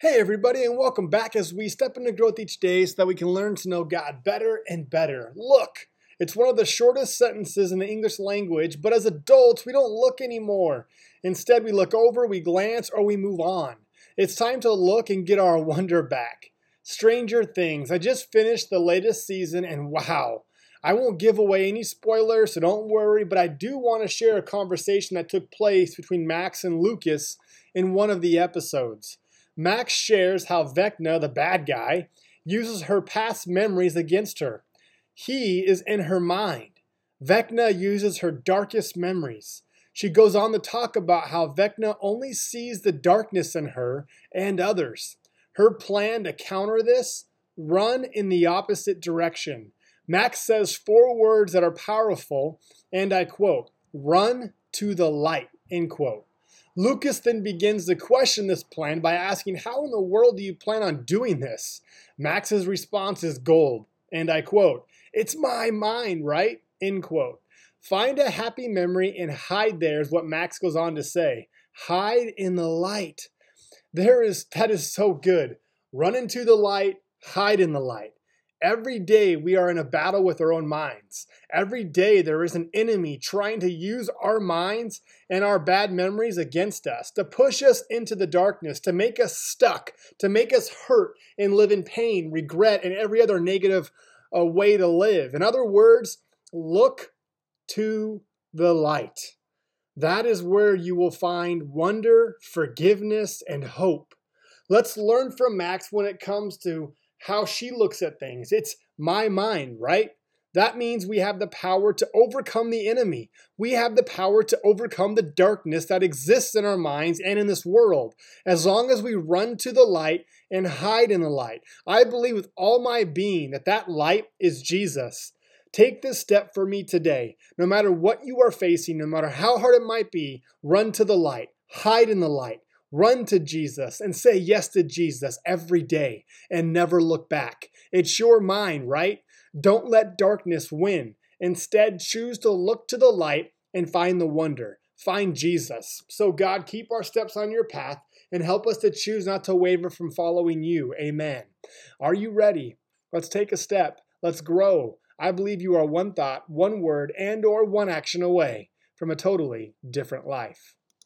Hey everybody, and welcome back as we step into growth each day so that we can learn to know God better and better. Look, it's one of the shortest sentences in the English language, but as adults, we don't look anymore. Instead, we look over, we glance, or we move on. It's time to look and get our wonder back. Stranger Things. I just finished the latest season, and wow. I won't give away any spoilers, so don't worry, but I do want to share a conversation that took place between Max and Lucas in one of the episodes. Max shares how Vecna, the bad guy, uses her past memories against her. He is in her mind. Vecna uses her darkest memories. She goes on to talk about how Vecna only sees the darkness in her and others. Her plan to counter this? Run in the opposite direction. Max says four words that are powerful, and I quote, "Run to the light," end quote. Lucas then begins to question this plan by asking, how in the world do you plan on doing this? Max's response is gold, and I quote, "It's my mind, right?" End quote. Find a happy memory and hide there is what Max goes on to say. Hide in the light. That is so good. Run into the light, hide in the light. Every day we are in a battle with our own minds. Every day there is an enemy trying to use our minds and our bad memories against us, to push us into the darkness, to make us stuck, to make us hurt and live in pain, regret, and every other negative way to live. In other words, look to the light. That is where you will find wonder, forgiveness, and hope. Let's learn from Max when it comes to how she looks at things. It's my mind, right? That means we have the power to overcome the enemy. We have the power to overcome the darkness that exists in our minds and in this world, as long as we run to the light and hide in the light. I believe with all my being that light is Jesus. Take this step for me today. No matter what you are facing, no matter how hard it might be, run to the light, hide in the light. Run to Jesus and say yes to Jesus every day and never look back. It's your mind, right? Don't let darkness win. Instead, choose to look to the light and find the wonder. Find Jesus. So God, keep our steps on your path and help us to choose not to waver from following you. Amen. Are you ready? Let's take a step. Let's grow. I believe you are one thought, one word, and/or one action away from a totally different life.